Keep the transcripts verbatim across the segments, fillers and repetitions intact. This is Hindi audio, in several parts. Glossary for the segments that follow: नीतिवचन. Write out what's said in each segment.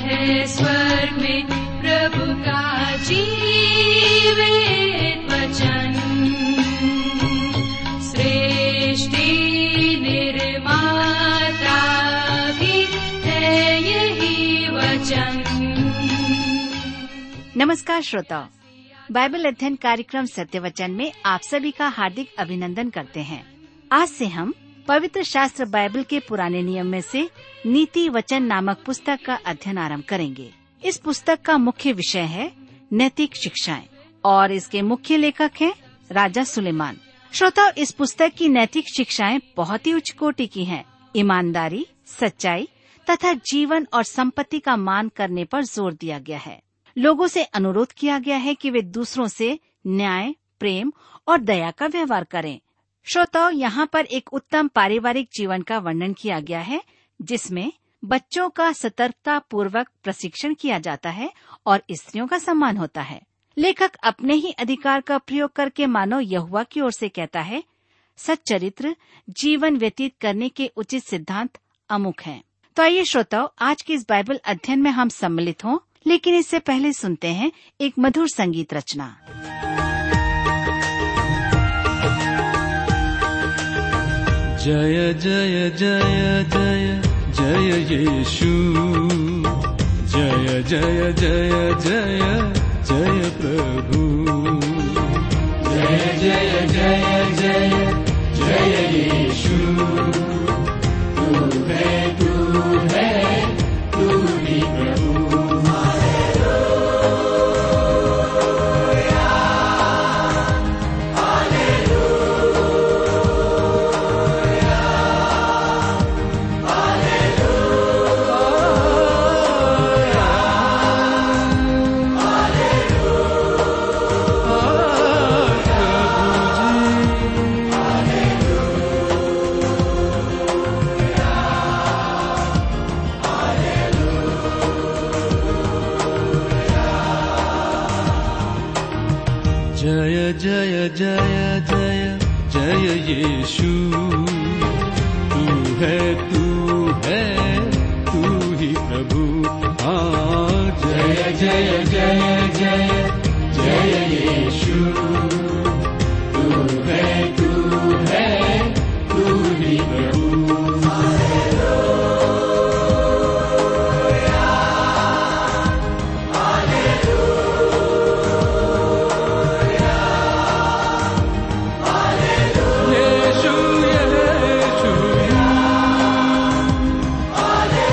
है स्वर्ग में प्रभु का जीवित वचन। सृष्टि निर्माता भी है यही वचन। नमस्कार श्रोताओ, बाइबल अध्ययन कार्यक्रम सत्य वचन में आप सभी का हार्दिक अभिनंदन करते हैं। आज से हम पवित्र शास्त्र बाइबल के पुराने नियम में से नीति वचन नामक पुस्तक का अध्ययन आरंभ करेंगे। इस पुस्तक का मुख्य विषय है नैतिक शिक्षाएं और इसके मुख्य लेखक हैं राजा सुलेमान। श्रोताओं, इस पुस्तक की नैतिक शिक्षाएं बहुत ही उच्च कोटि की हैं। ईमानदारी, सच्चाई तथा जीवन और संपत्ति का मान करने पर जोर दिया गया है। लोगों से अनुरोध किया गया है कि वे दूसरों से न्याय, प्रेम और दया का व्यवहार करें। श्रोताओं, यहाँ पर एक उत्तम पारिवारिक जीवन का वर्णन किया गया है जिसमें बच्चों का सतर्कता पूर्वक प्रशिक्षण किया जाता है और स्त्रियों का सम्मान होता है। लेखक अपने ही अधिकार का प्रयोग करके मानव यहोवा की ओर से कहता है, सच्चरित्र जीवन व्यतीत करने के उचित सिद्धांत अमुक हैं। तो आइए श्रोताओं, आज के इस बाइबल अध्ययन में हम सम्मिलित हों, लेकिन इससे पहले सुनते हैं एक मधुर संगीत रचना। जय जय जय जय जय यीशु, जय जय जय जय जय प्रभु, जय जय जय जय जय यीशु। तू है, तू है, तू ही प्रभु। यीशु तू है, तू है, तू ही प्रभु। हाँ, जय जय जय जय जय यीशु, तू है, तू है, तू ही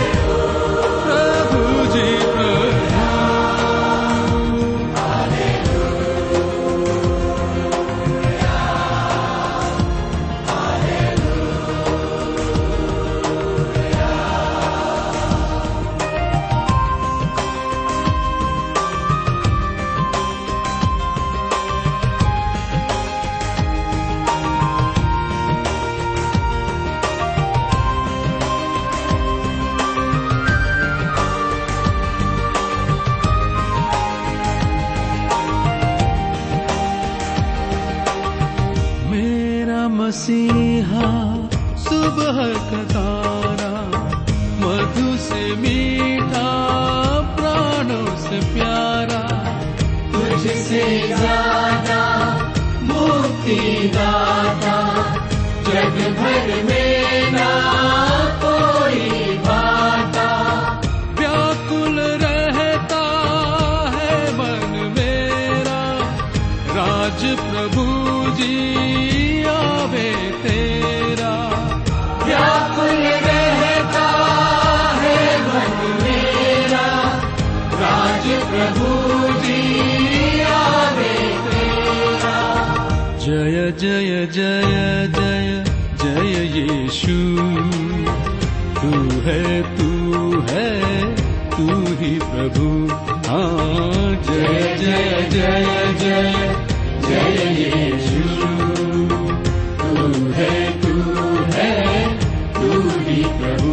प्रभु। मसीहा सुबह का तारा, मधु से मीठा, प्राणों से प्यारा, तुझसे ज्यादा मुक्ति दाता, जग भर में ना कोई भाता। व्याकुल रहता है मन मेरा, राज प्रभु जी जय जय जय जय यीशु, तू है, तू है, तू ही प्रभु। हाँ, जय जय जय जय जय यीशु, तू है, तू है, तू ही प्रभु।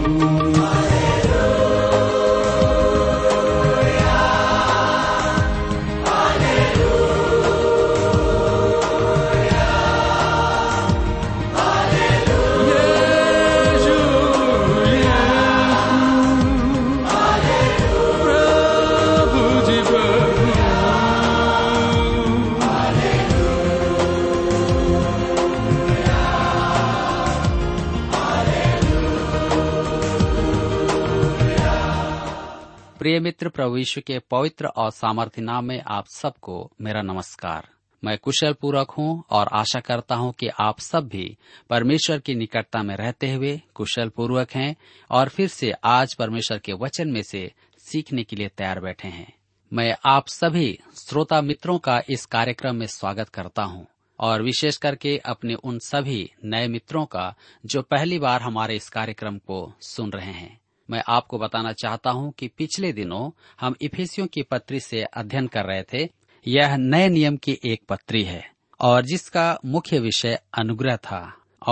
प्रिय मित्र, प्रभु यीशु के पवित्र और सामर्थ्य नाम में आप सबको मेरा नमस्कार। मैं कुशल पूर्वक हूँ और आशा करता हूँ कि आप सब भी परमेश्वर की निकटता में रहते हुए कुशल पूर्वक हैं और फिर से आज परमेश्वर के वचन में से सीखने के लिए तैयार बैठे हैं। मैं आप सभी श्रोता मित्रों का इस कार्यक्रम में स्वागत करता हूँ और विशेष करके अपने उन सभी नए मित्रों का जो पहली बार हमारे इस कार्यक्रम को सुन रहे हैं। मैं आपको बताना चाहता हूं कि पिछले दिनों हम इफिसियों की पत्री से अध्ययन कर रहे थे। यह नए नियम की एक पत्री है और जिसका मुख्य विषय अनुग्रह था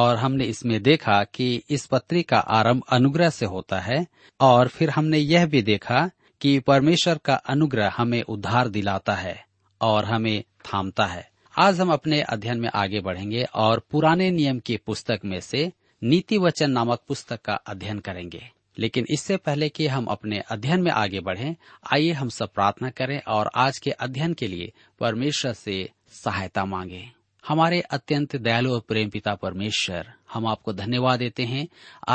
और हमने इसमें देखा कि इस पत्री का आरंभ अनुग्रह से होता है और फिर हमने यह भी देखा कि परमेश्वर का अनुग्रह हमें उद्धार दिलाता है और हमें थामता है। आज हम अपने अध्ययन में आगे बढ़ेंगे और पुराने नियम की पुस्तक में से नीतिवचन नामक पुस्तक का अध्ययन करेंगे। लेकिन इससे पहले कि हम अपने अध्ययन में आगे बढ़ें, आइए हम सब प्रार्थना करें और आज के अध्ययन के लिए परमेश्वर से सहायता मांगें। हमारे अत्यंत दयालु और प्रेम पिता परमेश्वर, हम आपको धन्यवाद देते हैं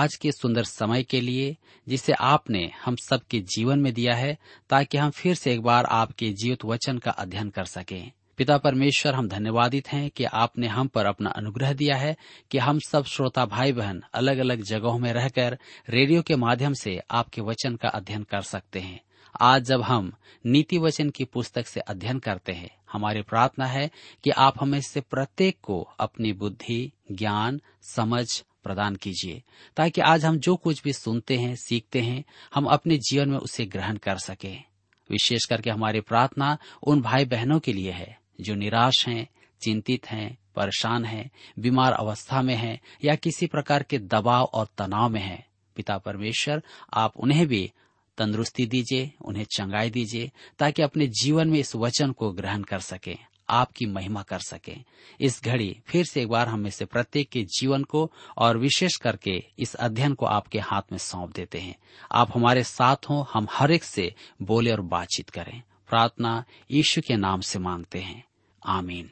आज के सुंदर समय के लिए जिसे आपने हम सबके जीवन में दिया है, ताकि हम फिर से एक बार आपके जीवित वचन का अध्ययन कर सकें। पिता परमेश्वर, हम धन्यवादित हैं कि आपने हम पर अपना अनुग्रह दिया है कि हम सब श्रोता भाई बहन अलग अलग जगहों में रहकर रेडियो के माध्यम से आपके वचन का अध्ययन कर सकते हैं। आज जब हम नीति वचन की पुस्तक से अध्ययन करते हैं, हमारी प्रार्थना है कि आप हमें से प्रत्येक को अपनी बुद्धि, ज्ञान, समझ प्रदान कीजिए, ताकि आज हम जो कुछ भी सुनते हैं, सीखते हैं, हम अपने जीवन में उसे ग्रहण कर सके। विशेष करके हमारी प्रार्थना उन भाई बहनों के लिए है जो निराश हैं, चिंतित हैं, परेशान हैं, बीमार अवस्था में हैं या किसी प्रकार के दबाव और तनाव में हैं। पिता परमेश्वर, आप उन्हें भी तंदुरुस्ती दीजिए, उन्हें चंगाई दीजिए, ताकि अपने जीवन में इस वचन को ग्रहण कर सकें, आपकी महिमा कर सकें। इस घड़ी फिर से एक बार हम में से प्रत्येक के जीवन को और विशेष करके इस अध्ययन को आपके हाथ में सौंप देते हैं। आप हमारे साथ हों, हम हर एक से बोले और बातचीत करें। प्रार्थना यीशु के नाम से मांगते हैं, आमीन।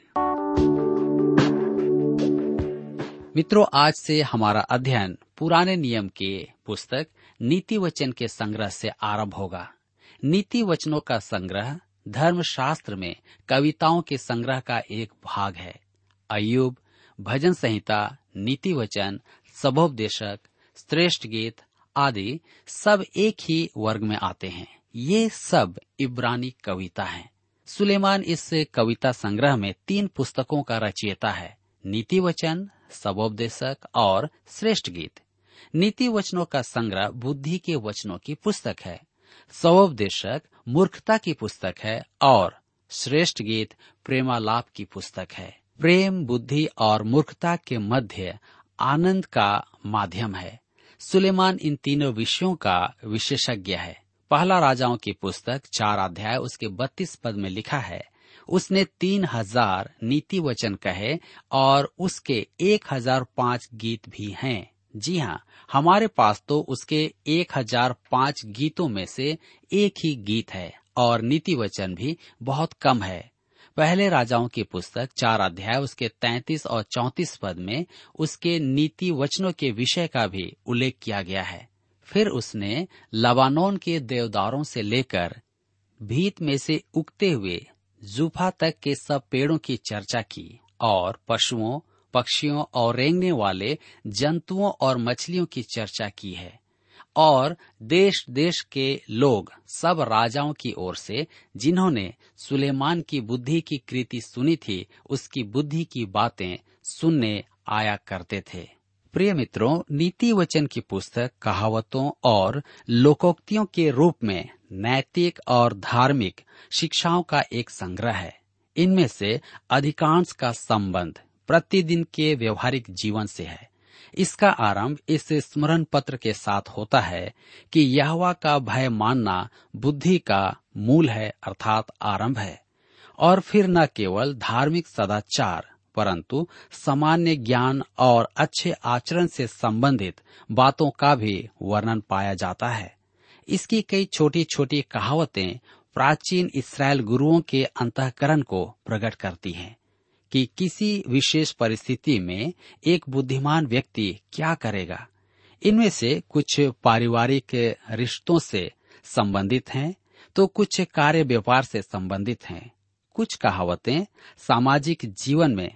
मित्रों, आज से हमारा अध्ययन पुराने नियम के पुस्तक नीति वचन के संग्रह से आरंभ होगा। नीति वचनों का संग्रह धर्मशास्त्र में कविताओं के संग्रह का एक भाग है। अय्यूब, भजन संहिता, नीति वचन, सभोपदेशक, श्रेष्ठ गीत आदि सब एक ही वर्ग में आते हैं। ये सब इब्रानी कविता है। सुलेमान इस कविता संग्रह में तीन पुस्तकों का रचयिता है, नीति वचन, सभोपदेशक और श्रेष्ठ गीत। नीति वचनों का संग्रह बुद्धि के वचनों की पुस्तक है, सभोपदेशक मूर्खता की पुस्तक है और श्रेष्ठ गीत प्रेमालाप की पुस्तक है। प्रेम बुद्धि और मूर्खता के मध्य आनंद का माध्यम है। सुलेमान इन तीनों विषयों का विशेषज्ञ है। पहला राजाओं की पुस्तक चार अध्याय उसके बत्तीस पद में लिखा है, उसने तीन हजार नीति वचन कहे और उसके एक हजार पांच गीत भी हैं। जी हाँ, हमारे पास तो उसके एक हजार पांच गीतों में से एक ही गीत है और नीति वचन भी बहुत कम है। पहले राजाओं की पुस्तक चार अध्याय उसके तैंतीस और चौंतीस पद में उसके नीति वचनों के विषय का भी उल्लेख किया गया है। फिर उसने लबानोन के देवदारों से लेकर भीत में से उगते हुए जूफा तक के सब पेड़ों की चर्चा की और पशुओं, पक्षियों और रेंगने वाले जंतुओं और मछलियों की चर्चा की है और देश देश के लोग सब राजाओं की ओर से जिन्होंने सुलेमान की बुद्धि की कृति सुनी थी, उसकी बुद्धि की बातें सुनने आया करते थे। प्रिय मित्रों, नीति वचन की पुस्तक कहावतों और लोकोक्तियों के रूप में नैतिक और धार्मिक शिक्षाओं का एक संग्रह है। इनमें से अधिकांश का संबंध प्रतिदिन के व्यवहारिक जीवन से है। इसका आरंभ इस स्मरण पत्र के साथ होता है कि यहोवा का भय मानना बुद्धि का मूल है, अर्थात आरंभ है। और फिर न केवल धार्मिक सदाचार परंतु सामान्य ज्ञान और अच्छे आचरण से संबंधित बातों का भी वर्णन पाया जाता है। इसकी कई छोटी छोटी कहावतें प्राचीन इस्राएल गुरुओं के अंतःकरण को प्रकट करती हैं कि किसी विशेष परिस्थिति में एक बुद्धिमान व्यक्ति क्या करेगा। इनमें से कुछ पारिवारिक रिश्तों से संबंधित हैं, तो कुछ कार्य व्यापार से संबंधित हैं। कुछ कहावतें सामाजिक जीवन में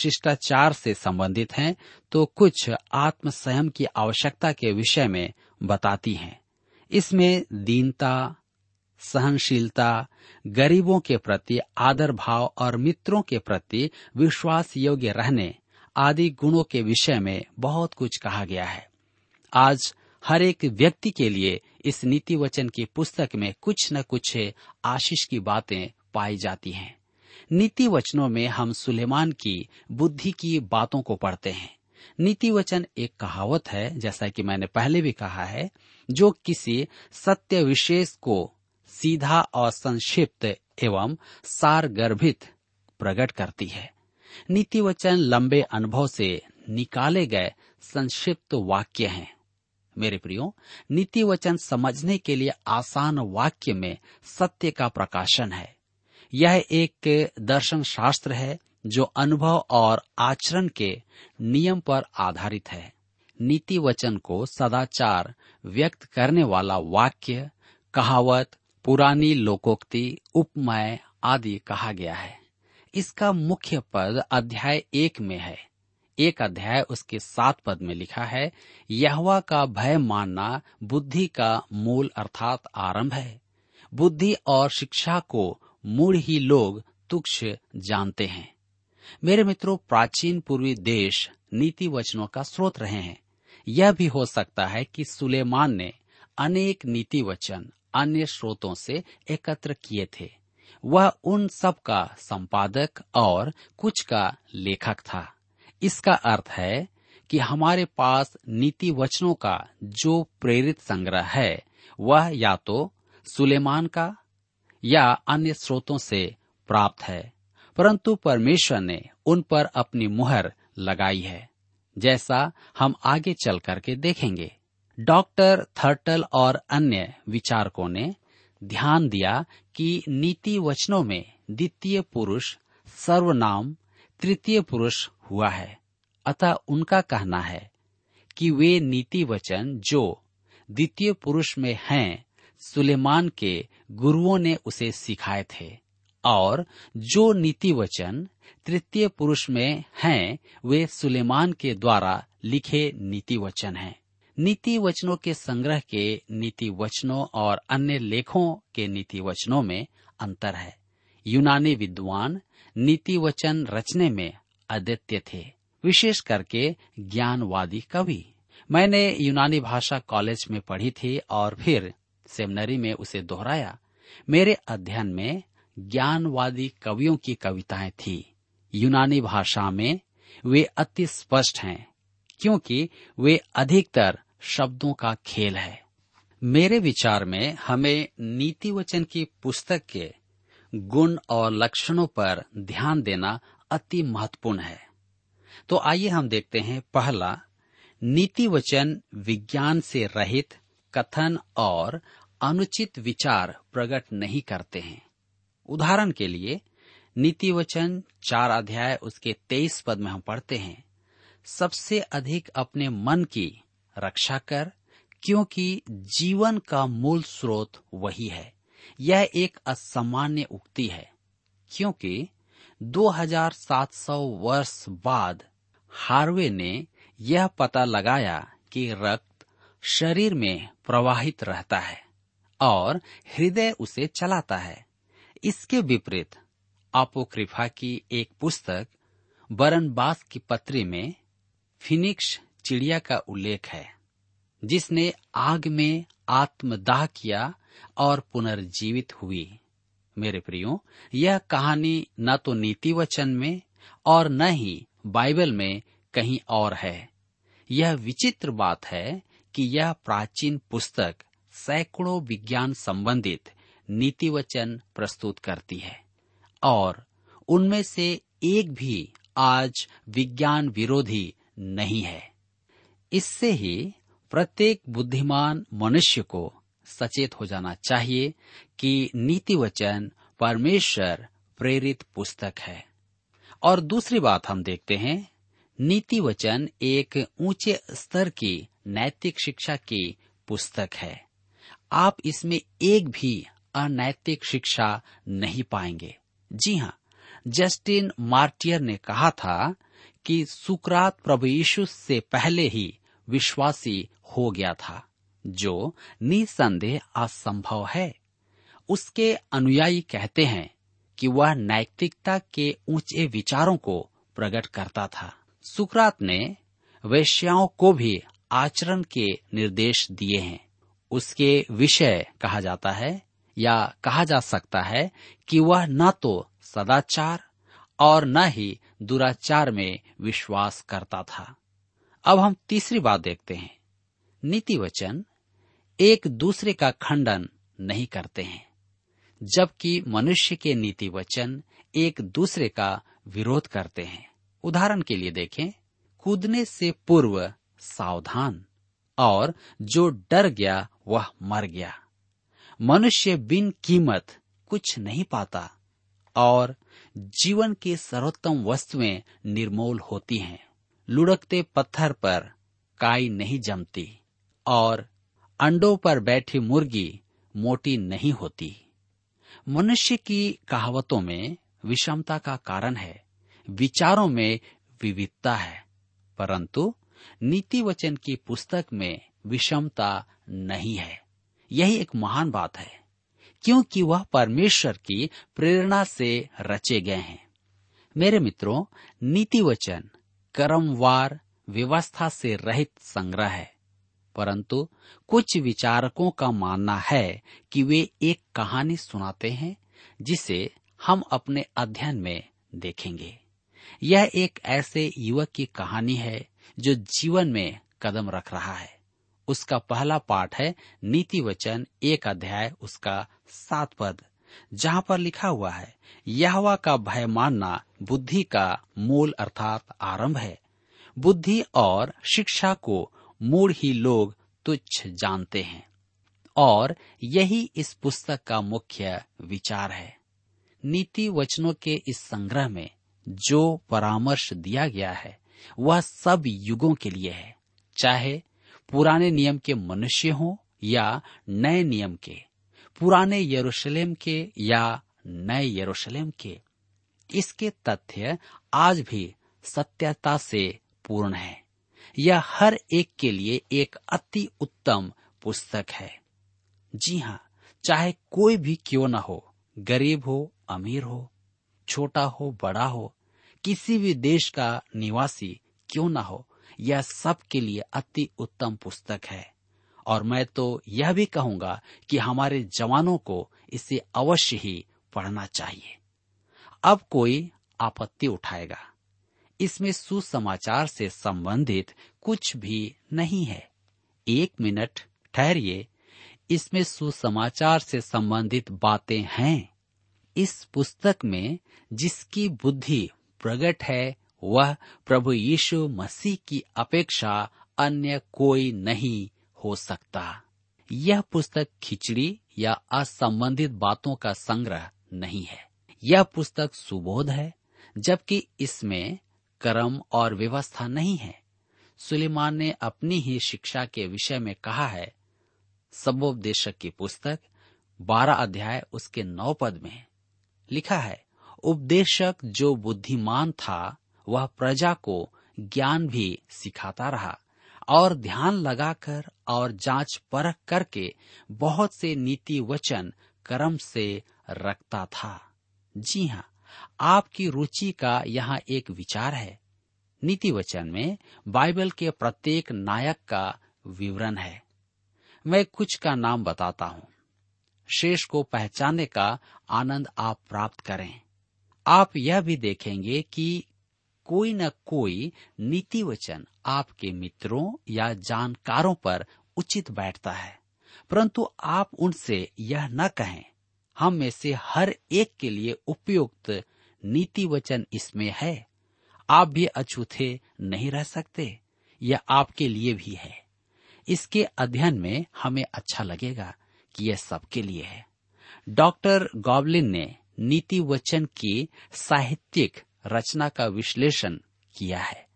शिष्टाचार से संबंधित हैं, तो कुछ आत्म संयम की आवश्यकता के विषय में बताती हैं। इसमें दीनता, सहनशीलता, गरीबों के प्रति आदर भाव और मित्रों के प्रति विश्वास योग्य रहने आदि गुणों के विषय में बहुत कुछ कहा गया है। आज हर एक व्यक्ति के लिए इस नीति वचन की पुस्तक में कुछ न कुछ आशीष की बातें पाई जाती हैं। नीति वचनों में हम सुलेमान की बुद्धि की बातों को पढ़ते हैं। नीति वचन एक कहावत है, जैसा कि मैंने पहले भी कहा है, जो किसी सत्य विशेष को सीधा और संक्षिप्त एवं सारगर्भित प्रकट करती है। नीति वचन लंबे अनुभव से निकाले गए संक्षिप्त वाक्य हैं। मेरे प्रियो, नीति वचन समझने के लिए आसान वाक्य में सत्य का प्रकाशन है। यह एक दर्शन शास्त्र है जो अनुभव और आचरण के नियम पर आधारित है। नीति वचन को सदाचार व्यक्त करने वाला वाक्य, कहावत, पुरानी लोकोक्ति, उपमाएं आदि कहा गया है। इसका मुख्य पद अध्याय एक में है। एक अध्याय उसके सात पद में लिखा है, यहोवा का भय मानना बुद्धि का मूल अर्थात आरंभ है। बुद्धि और शिक्षा को मूढ़ ही लोग तुच्छ जानते हैं। मेरे मित्रों, प्राचीन पूर्वी देश नीति वचनों का स्रोत रहे हैं। यह भी हो सकता है कि सुलेमान ने अनेक नीति वचन अन्य स्रोतों से एकत्र किए थे। वह उन सब का संपादक और कुछ का लेखक था। इसका अर्थ है कि हमारे पास नीति वचनों का जो प्रेरित संग्रह है, वह या तो सुलेमान का या अन्य स्रोतों से प्राप्त है, परंतु परमेश्वर ने उन पर अपनी मुहर लगाई है, जैसा हम आगे चल करके देखेंगे। डॉक्टर थर्टल और अन्य विचारकों ने ध्यान दिया कि नीति वचनों में द्वितीय पुरुष सर्वनाम तृतीय पुरुष हुआ है। अतः उनका कहना है कि वे नीति वचन जो द्वितीय पुरुष में हैं, सुलेमान के गुरुओं ने उसे सिखाए थे, और जो नीति वचन तृतीय पुरुष में हैं, वे सुलेमान के द्वारा लिखे नीति वचन हैं। नीति वचनों के संग्रह के नीति वचनों और अन्य लेखों के नीति वचनों में अंतर है। यूनानी विद्वान नीति वचन रचने में अद्वितीय थे, विशेष करके ज्ञानवादी कवि। मैंने यूनानी भाषा कॉलेज में पढ़ी थी और फिर सेमिनरी में उसे दोहराया। मेरे अध्ययन में ज्ञानवादी कवियों की कविताएं थी। यूनानी भाषा में वे अति स्पष्ट हैं, क्योंकि वे अधिकतर शब्दों का खेल है। मेरे विचार में हमें नीति वचन की पुस्तक के गुण और लक्षणों पर ध्यान देना अति महत्वपूर्ण है। तो आइए हम देखते हैं। पहला, नीति वचन विज्ञान से रहित कथन और अनुचित विचार प्रकट नहीं करते हैं। उदाहरण के लिए नीति वचन चार अध्याय उसके तेईस पद में हम पढ़ते हैं, सबसे अधिक अपने मन की रक्षा कर, क्योंकि जीवन का मूल स्रोत वही है। यह एक असामान्य उक्ति है, क्योंकि दो हज़ार सात सौ वर्ष बाद हार्वे ने यह पता लगाया कि रक्त शरीर में प्रवाहित रहता है और हृदय उसे चलाता है। इसके विपरीत अपोक्रिफा की एक पुस्तक बरनबास की पत्री में फिनिक्स चिड़िया का उल्लेख है, जिसने आग में आत्मदाह किया और पुनर्जीवित हुई। मेरे प्रियो, यह कहानी न तो नीति वचन में और न ही बाइबल में कहीं और है। यह विचित्र बात है कि यह प्राचीन पुस्तक सैकड़ों विज्ञान संबंधित नीति वचन प्रस्तुत करती है, और उनमें से एक भी आज विज्ञान विरोधी नहीं है। इससे ही प्रत्येक बुद्धिमान मनुष्य को सचेत हो जाना चाहिए कि नीति वचन परमेश्वर प्रेरित पुस्तक है। और दूसरी बात हम देखते हैं, नीति वचन एक ऊंचे स्तर की नैतिक शिक्षा की पुस्तक है। आप इसमें एक भी अनैतिक शिक्षा नहीं पाएंगे। जी हाँ, जस्टिन मार्टियर ने कहा था कि सुकरात प्रभु यीशु से पहले ही विश्वासी हो गया था, जो निसंदेह असंभव है। उसके अनुयायी कहते हैं कि वह नैतिकता के ऊंचे विचारों को प्रकट करता था। सुकरात ने वेश्याओं को भी आचरण के निर्देश दिए हैं। उसके विषय कहा जाता है या कहा जा सकता है कि वह न तो सदाचार और न ही दुराचार में विश्वास करता था। अब हम तीसरी बात देखते हैं। नीतिवचन एक दूसरे का खंडन नहीं करते हैं, जबकि मनुष्य के नीतिवचन एक दूसरे का विरोध करते हैं। उदाहरण के लिए देखें, कूदने से पूर्व सावधान और जो डर गया वह मर गया। मनुष्य बिन कीमत कुछ नहीं पाता और जीवन के सर्वोत्तम वस्तुएं निर्मोल होती हैं। लुढ़कते पत्थर पर काई नहीं जमती और अंडों पर बैठी मुर्गी मोटी नहीं होती। मनुष्य की कहावतों में विषमता का कारण है, विचारों में विविधता है, परंतु नीतिवचन की पुस्तक में विषमता नहीं है। यही एक महान बात है, क्योंकि वह परमेश्वर की प्रेरणा से रचे गए हैं। मेरे मित्रों, नीतिवचन क्रमवार व्यवस्था से रहित संग्रह है, परंतु कुछ विचारकों का मानना है कि वे एक कहानी सुनाते हैं, जिसे हम अपने अध्ययन में देखेंगे। यह एक ऐसे युवक की कहानी है जो जीवन में कदम रख रहा है। उसका पहला पाठ है नीतिवचन एक अध्याय उसका सात पद, जहां पर लिखा हुआ है, यहोवा का भय मानना बुद्धि का मूल अर्थात आरंभ है। बुद्धि और शिक्षा को मूढ़ ही लोग तुच्छ जानते हैं, और यही इस पुस्तक का मुख्य विचार है। नीति वचनों के इस संग्रह में जो परामर्श दिया गया है वह सब युगों के लिए है, चाहे पुराने नियम के मनुष्य हों या नए नियम के, पुराने यरूशलेम के या नए यरूशलेम के। इसके तथ्य आज भी सत्यता से पूर्ण है। यह हर एक के लिए एक अति उत्तम पुस्तक है। जी हाँ, चाहे कोई भी क्यों न हो, गरीब हो अमीर हो, छोटा हो बड़ा हो, किसी भी देश का निवासी क्यों न हो, यह सबके लिए अति उत्तम पुस्तक है। और मैं तो यह भी कहूंगा कि हमारे जवानों को इसे अवश्य ही पढ़ना चाहिए। अब कोई आपत्ति उठाएगा, इसमें सुसमाचार से संबंधित कुछ भी नहीं है। एक मिनट ठहरिए, इसमें सुसमाचार से संबंधित बातें हैं। इस पुस्तक में जिसकी बुद्धि प्रगट है वह प्रभु यीशु मसीह की अपेक्षा अन्य कोई नहीं हो सकता। यह पुस्तक खिचड़ी या असंबंधित बातों का संग्रह नहीं है। यह पुस्तक सुबोध है, जबकि इसमें कर्म और व्यवस्था नहीं है। सुलेमान ने अपनी ही शिक्षा के विषय में कहा है, सबोपदेशक की पुस्तक बारह अध्याय उसके नौ पद में लिखा है, उपदेशक जो बुद्धिमान था वह प्रजा को ज्ञान भी सिखाता रहा और ध्यान लगाकर और जांच परख करके बहुत से नीति वचन कर्म से रखता था। जी हाँ, आपकी रुचि का यहाँ एक विचार है। नीति वचन में बाइबल के प्रत्येक नायक का विवरण है। मैं कुछ का नाम बताता हूँ, शेष को पहचानने का आनंद आप प्राप्त करें। आप यह भी देखेंगे कि कोई न कोई नीति वचन आपके मित्रों या जानकारों पर उचित बैठता है, परंतु आप उनसे यह न कहें, हम में से हर एक के लिए उपयुक्त नीति वचन इसमें है। आप भी अछूते नहीं रह सकते, यह आपके लिए भी है। इसके अध्ययन में हमें अच्छा लगेगा कि यह सबके लिए है। डॉक्टर गॉबलिन ने नीति वचन की साहित्यिक रचना का विश्लेषण किया है।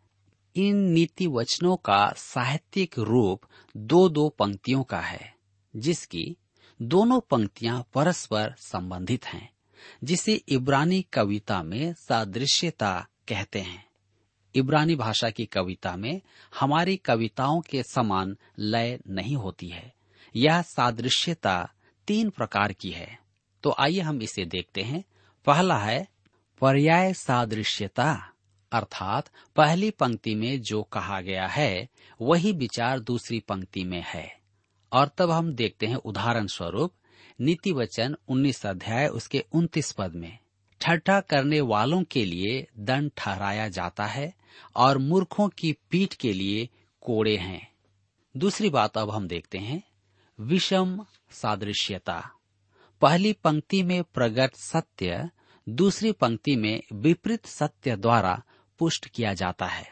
इन नीति वचनों का साहित्यिक रूप दो दो पंक्तियों का है। जिसकी दोनों पंक्तियां परस्पर संबंधित हैं, जिसे इब्रानी कविता में सादृश्यता कहते हैं। इब्रानी भाषा की कविता में हमारी कविताओं के समान लय नहीं होती है। यह सादृश्यता तीन प्रकार की है, तो आइए हम इसे देखते हैं। पहला है पर्याय सादृश्यता, अर्थात पहली पंक्ति में जो कहा गया है वही विचार दूसरी पंक्ति में है। और तब हम देखते हैं उदाहरण स्वरूप नीतिवचन उन्नीस अध्याय उसके उनतीस पद में, ठट्ठा करने वालों के लिए दंड ठहराया जाता है और मूर्खों की पीठ के लिए कोड़े हैं। दूसरी बात अब हम देखते हैं विषम सादृश्यता। पहली पंक्ति में प्रकट सत्य दूसरी पंक्ति में विपरीत सत्य द्वारा पुष्ट किया जाता है।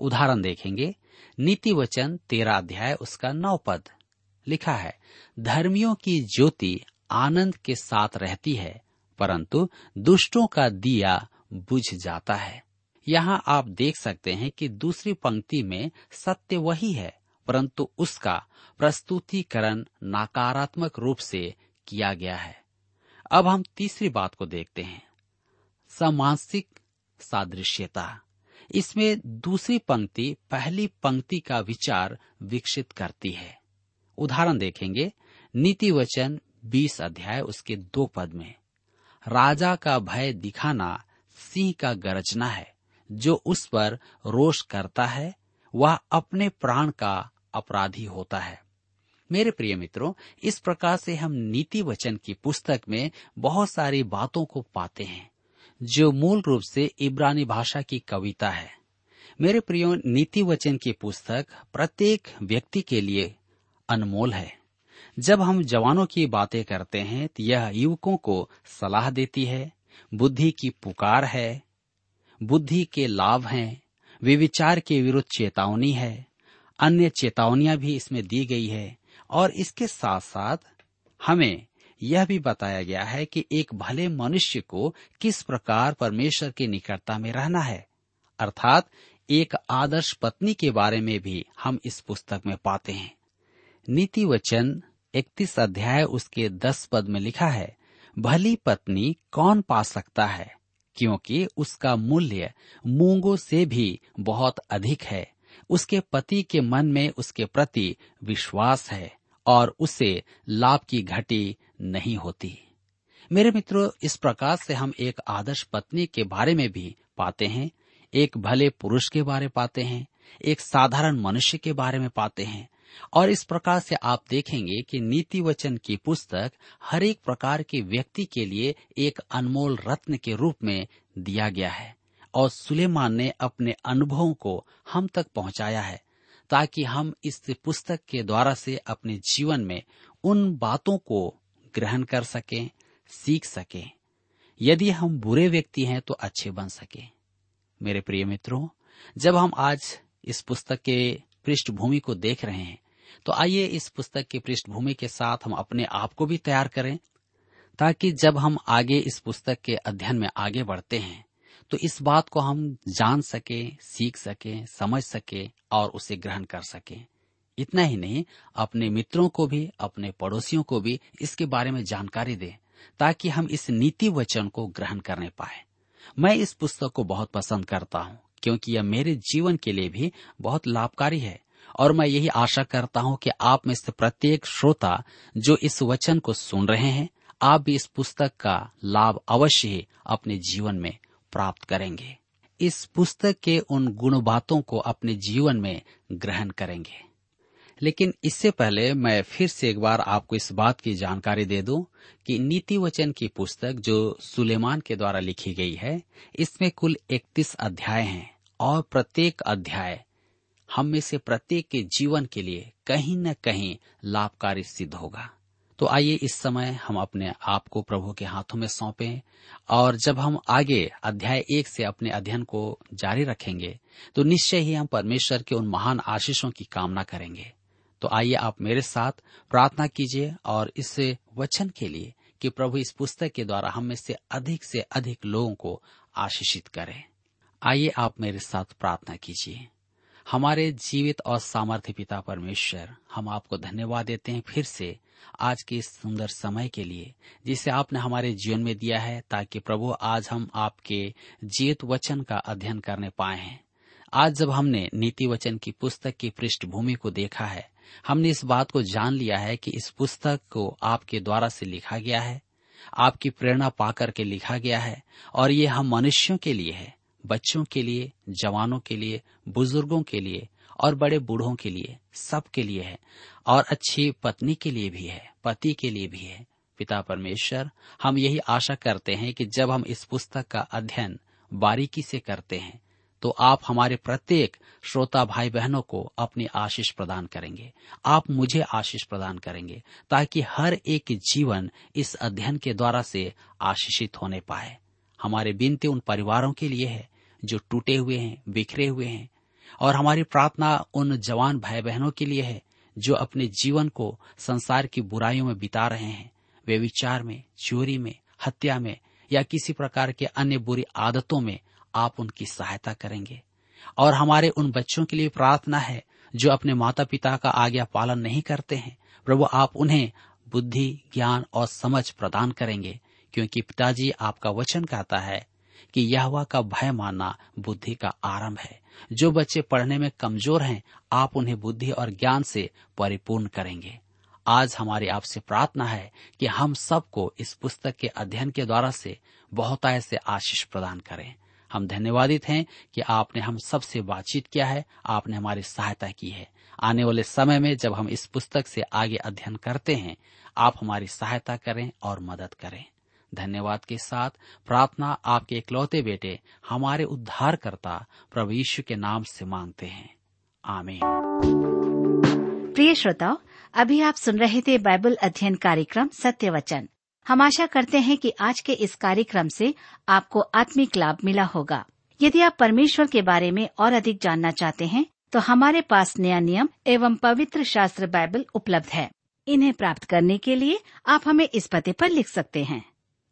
उदाहरण देखेंगे नीतिवचन तेरह अध्याय उसका नौ पद, लिखा है, धर्मियों की ज्योति आनंद के साथ रहती है परंतु दुष्टों का दिया बुझ जाता है। यहाँ आप देख सकते हैं कि दूसरी पंक्ति में सत्य वही है परंतु उसका प्रस्तुतीकरण नकारात्मक रूप से किया गया है। अब हम तीसरी बात को देखते हैं सामासिक सादृश्यता। इसमें दूसरी पंक्ति पहली पंक्ति का विचार विकसित करती है। उदाहरण देखेंगे नीतिवचन बीस अध्याय उसके दो पद में, राजा का भय दिखाना सिंह का गर्जना है, जो उस पर रोष करता है वह अपने प्राण का अपराधी होता है। मेरे प्रिय मित्रों, इस प्रकार से हम नीतिवचन की पुस्तक में बहुत सारी बातों को पाते हैं जो मूल रूप से इब्रानी भाषा की कविता है। मेरे प्रियो, नीतिवचन की पुस्तक प्रत्येक व्यक्ति के लिए अनमोल है। जब हम जवानों की बातें करते हैं तो यह युवकों को सलाह देती है, बुद्धि की पुकार है, बुद्धि के लाभ हैं, विविचार के विरुद्ध चेतावनी है, अन्य चेतावनियां भी इसमें दी गई है। और इसके साथ साथ हमें यह भी बताया गया है कि एक भले मनुष्य को किस प्रकार परमेश्वर की निकटता में रहना है, अर्थात एक आदर्श पत्नी के बारे में भी हम इस पुस्तक में पाते हैं। नीतिवचन इकतीस अध्याय उसके दस पद में लिखा है, भली पत्नी कौन पा सकता है क्योंकि उसका मूल्य मूंगों से भी बहुत अधिक है। उसके पति के मन में उसके प्रति विश्वास है और उसे लाभ की घटी नहीं होती। मेरे मित्रों, इस प्रकार से हम एक आदर्श पत्नी के बारे में भी पाते हैं, एक भले पुरुष के बारे में पाते हैं, एक साधारण मनुष्य के बारे में पाते हैं। और इस प्रकार से आप देखेंगे कि नीतिवचन की पुस्तक हर एक प्रकार के व्यक्ति के लिए एक अनमोल रत्न के रूप में दिया गया है। और सुलेमान ने अपने अनुभवों को हम तक पहुंचाया है ताकि हम इस पुस्तक के द्वारा से अपने जीवन में उन बातों को ग्रहण कर सकें, सीख सकें। यदि हम बुरे व्यक्ति हैं तो अच्छे बन सकें। मेरे प्रिय मित्रों, जब हम आज इस पुस्तक के पृष्ठभूमि को देख रहे हैं तो आइए इस पुस्तक की पृष्ठभूमि के साथ हम अपने आप को भी तैयार करें ताकि जब हम आगे इस पुस्तक के अध्ययन में आगे बढ़ते हैं तो इस बात को हम जान सके, सीख सके, समझ सके और उसे ग्रहण कर सके। इतना ही नहीं, अपने मित्रों को भी, अपने पड़ोसियों को भी इसके बारे में जानकारी दें ताकि हम इस नीतिवचन को ग्रहण करने पाए। मैं इस पुस्तक को बहुत पसंद करता हूँ क्योंकि यह मेरे जीवन के लिए भी बहुत लाभकारी है। और मैं यही आशा करता हूं कि आप में से प्रत्येक श्रोता जो इस वचन को सुन रहे हैं, आप भी इस पुस्तक का लाभ अवश्य ही अपने जीवन में प्राप्त करेंगे, इस पुस्तक के उन गुण बातों को अपने जीवन में ग्रहण करेंगे। लेकिन इससे पहले मैं फिर से एक बार आपको इस बात की जानकारी दे दूं कि नीतिवचन की पुस्तक जो सुलेमान के द्वारा लिखी गई है, इसमें कुल इकतीस अध्याय हैं और प्रत्येक अध्याय हम में से प्रत्येक के जीवन के लिए कहीं न कहीं लाभकारी सिद्ध होगा। तो आइए इस समय हम अपने आप को प्रभु के हाथों में सौंपें और जब हम आगे अध्याय एक से अपने अध्ययन को जारी रखेंगे तो निश्चय ही हम परमेश्वर के उन महान आशीषों की कामना करेंगे। तो आइए आप मेरे साथ प्रार्थना कीजिए और इस वचन के लिए कि प्रभु इस पुस्तक के द्वारा हम में से अधिक से अधिक लोगों को आशीषित करें। आइए आप मेरे साथ प्रार्थना कीजिए। हमारे जीवित और सामर्थ्य पिता परमेश्वर, हम आपको धन्यवाद देते हैं फिर से आज के इस सुंदर समय के लिए जिसे आपने हमारे जीवन में दिया है, ताकि प्रभु आज हम आपके जीवित वचन का अध्ययन करने पाए हैं। आज जब हमने नीति वचन की पुस्तक की पृष्ठभूमि को देखा है, हमने इस बात को जान लिया है कि इस पुस्तक को आपके द्वारा से लिखा गया है, आपकी प्रेरणा पाकर के लिखा गया है, और ये हम मनुष्यों के लिए है, बच्चों के लिए, जवानों के लिए, बुजुर्गों के लिए और बड़े बूढ़ों के लिए, सब के लिए है, और अच्छी पत्नी के लिए भी है, पति के लिए भी है। पिता परमेश्वर, हम यही आशा करते हैं कि जब हम इस पुस्तक का अध्ययन बारीकी से करते हैं तो आप हमारे प्रत्येक श्रोता भाई बहनों को अपनी आशीष प्रदान करेंगे, आप मुझे आशीष प्रदान करेंगे, ताकि हर एक जीवन इस अध्ययन के द्वारा से आशीषित होने पाए। हमारे विनती उन परिवारों के लिए है जो टूटे हुए हैं, बिखरे हुए हैं, और हमारी प्रार्थना उन जवान भाई बहनों के लिए है जो अपने जीवन को संसार की बुराइयों में बिता रहे हैं, वे विचार में, चोरी में, हत्या में या किसी प्रकार के अन्य बुरी आदतों में। आप उनकी सहायता करेंगे। और हमारे उन बच्चों के लिए प्रार्थना है जो अपने माता पिता का आज्ञा पालन नहीं करते हैं। प्रभु, आप उन्हें बुद्धि, ज्ञान और समझ प्रदान करेंगे, क्योंकि पिताजी आपका वचन कहता है कि यहोवा का भय मानना बुद्धि का आरंभ है। जो बच्चे पढ़ने में कमजोर हैं, आप उन्हें बुद्धि और ज्ञान से परिपूर्ण करेंगे। आज हमारी आपसे प्रार्थना है कि हम सबको इस पुस्तक के अध्ययन के द्वारा से बहुतायत से आशीष प्रदान करें। हम धन्यवादित हैं कि आपने हम सबसे बातचीत किया है, आपने हमारी सहायता की है। आने वाले समय में जब हम इस पुस्तक से आगे अध्ययन करते हैं, आप हमारी सहायता करें और मदद करें। धन्यवाद के साथ प्रार्थना आपके इकलौते बेटे, हमारे उद्धारकर्ता प्रभु यीशु के नाम से मांगते हैं, आमीन। प्रिय श्रोताओ, अभी आप सुन रहे थे बाइबल अध्ययन कार्यक्रम सत्य वचन। हम आशा करते हैं कि आज के इस कार्यक्रम से आपको आत्मिक लाभ मिला होगा। यदि आप परमेश्वर के बारे में और अधिक जानना चाहते हैं तो हमारे पास नया नियम एवं पवित्र शास्त्र बाइबल उपलब्ध है। इन्हें प्राप्त करने के लिए आप हमें इस पते पर लिख सकते हैं।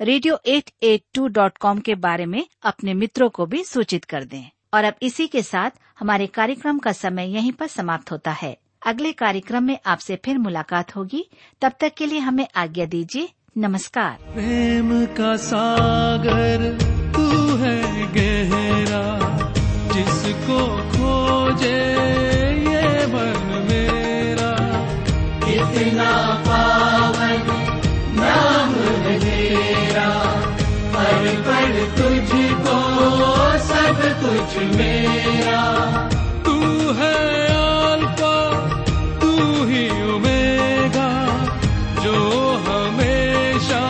रेडियो आठ आठ दो डॉट कॉम के बारे में अपने मित्रों को भी सूचित कर दें। और अब इसी के साथ हमारे कार्यक्रम का समय यहीं पर समाप्त होता है। अगले कार्यक्रम में आपसे फिर मुलाकात होगी। तब तक के लिए हमें आज्ञा दीजिए। नमस्कार। प्रेम का सागर तू है गहरा, जिसको खोजे ये मन मेरा, कितना पावन नाम है तेरा, पल पल तुझको सब कुछ मेरा, तू है अल्फा तू ही ओमेगा, जो हमेशा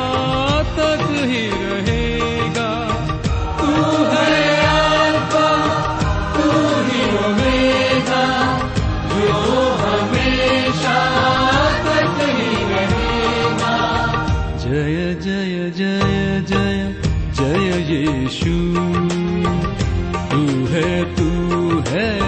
तक ही रहेगा, तू है अल्फा तू ही ओमेगा, जो हमेशा तक ही रहेगा। जय जय जय जय जय यीशु, तू है तू है